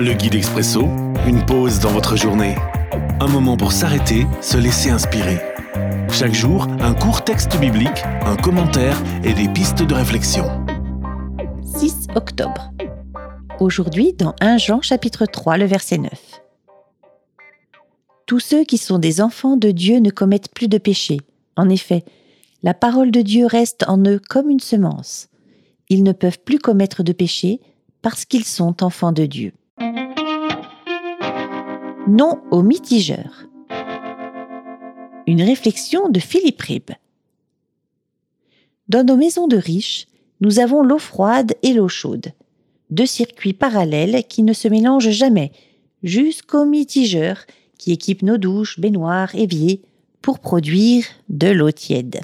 Le guide expresso, une pause dans votre journée. Un moment pour s'arrêter, se laisser inspirer. Chaque jour, un court texte biblique, un commentaire et des pistes de réflexion. 6 octobre. Aujourd'hui, dans 1 Jean chapitre 3, le verset 9. Tous ceux qui sont des enfants de Dieu ne commettent plus de péché. En effet, la parole de Dieu reste en eux comme une semence. Ils ne peuvent plus commettre de péché parce qu'ils sont enfants de Dieu. Non aux mitigeurs. Une réflexion de Philippe Ribbe. Dans nos maisons de riches, nous avons l'eau froide et l'eau chaude, deux circuits parallèles qui ne se mélangent jamais, jusqu'aux mitigeurs qui équipent nos douches, baignoires, éviers pour produire de l'eau tiède.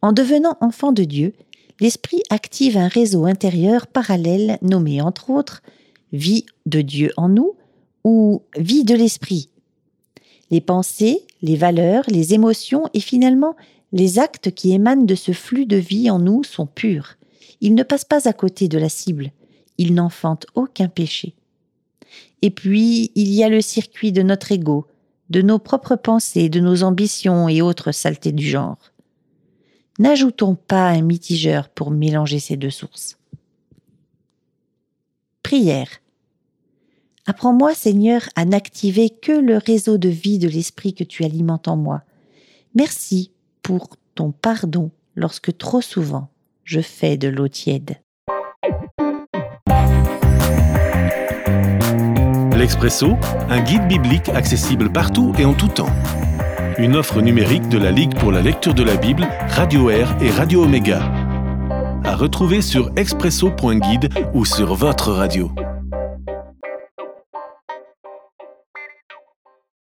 En devenant enfant de Dieu, l'Esprit active un réseau intérieur parallèle nommé entre autres « vie de Dieu en nous » ou « vie de l'Esprit ». Les pensées, les valeurs, les émotions et finalement les actes qui émanent de ce flux de vie en nous sont purs. Ils ne passent pas à côté de la cible. Ils n'enfantent aucun péché. Et puis, il y a le circuit de notre ego, de nos propres pensées, de nos ambitions et autres saletés du genre. N'ajoutons pas un mitigeur pour mélanger ces deux sources. Prière. Apprends-moi, Seigneur, à n'activer que le réseau de vie de l'Esprit que tu alimentes en moi. Merci pour ton pardon lorsque trop souvent je fais de l'eau tiède. L'Expresso, un guide biblique accessible partout et en tout temps. Une offre numérique de la Ligue pour la lecture de la Bible, Radio R et Radio Omega. À retrouver sur expresso.guide ou sur votre radio.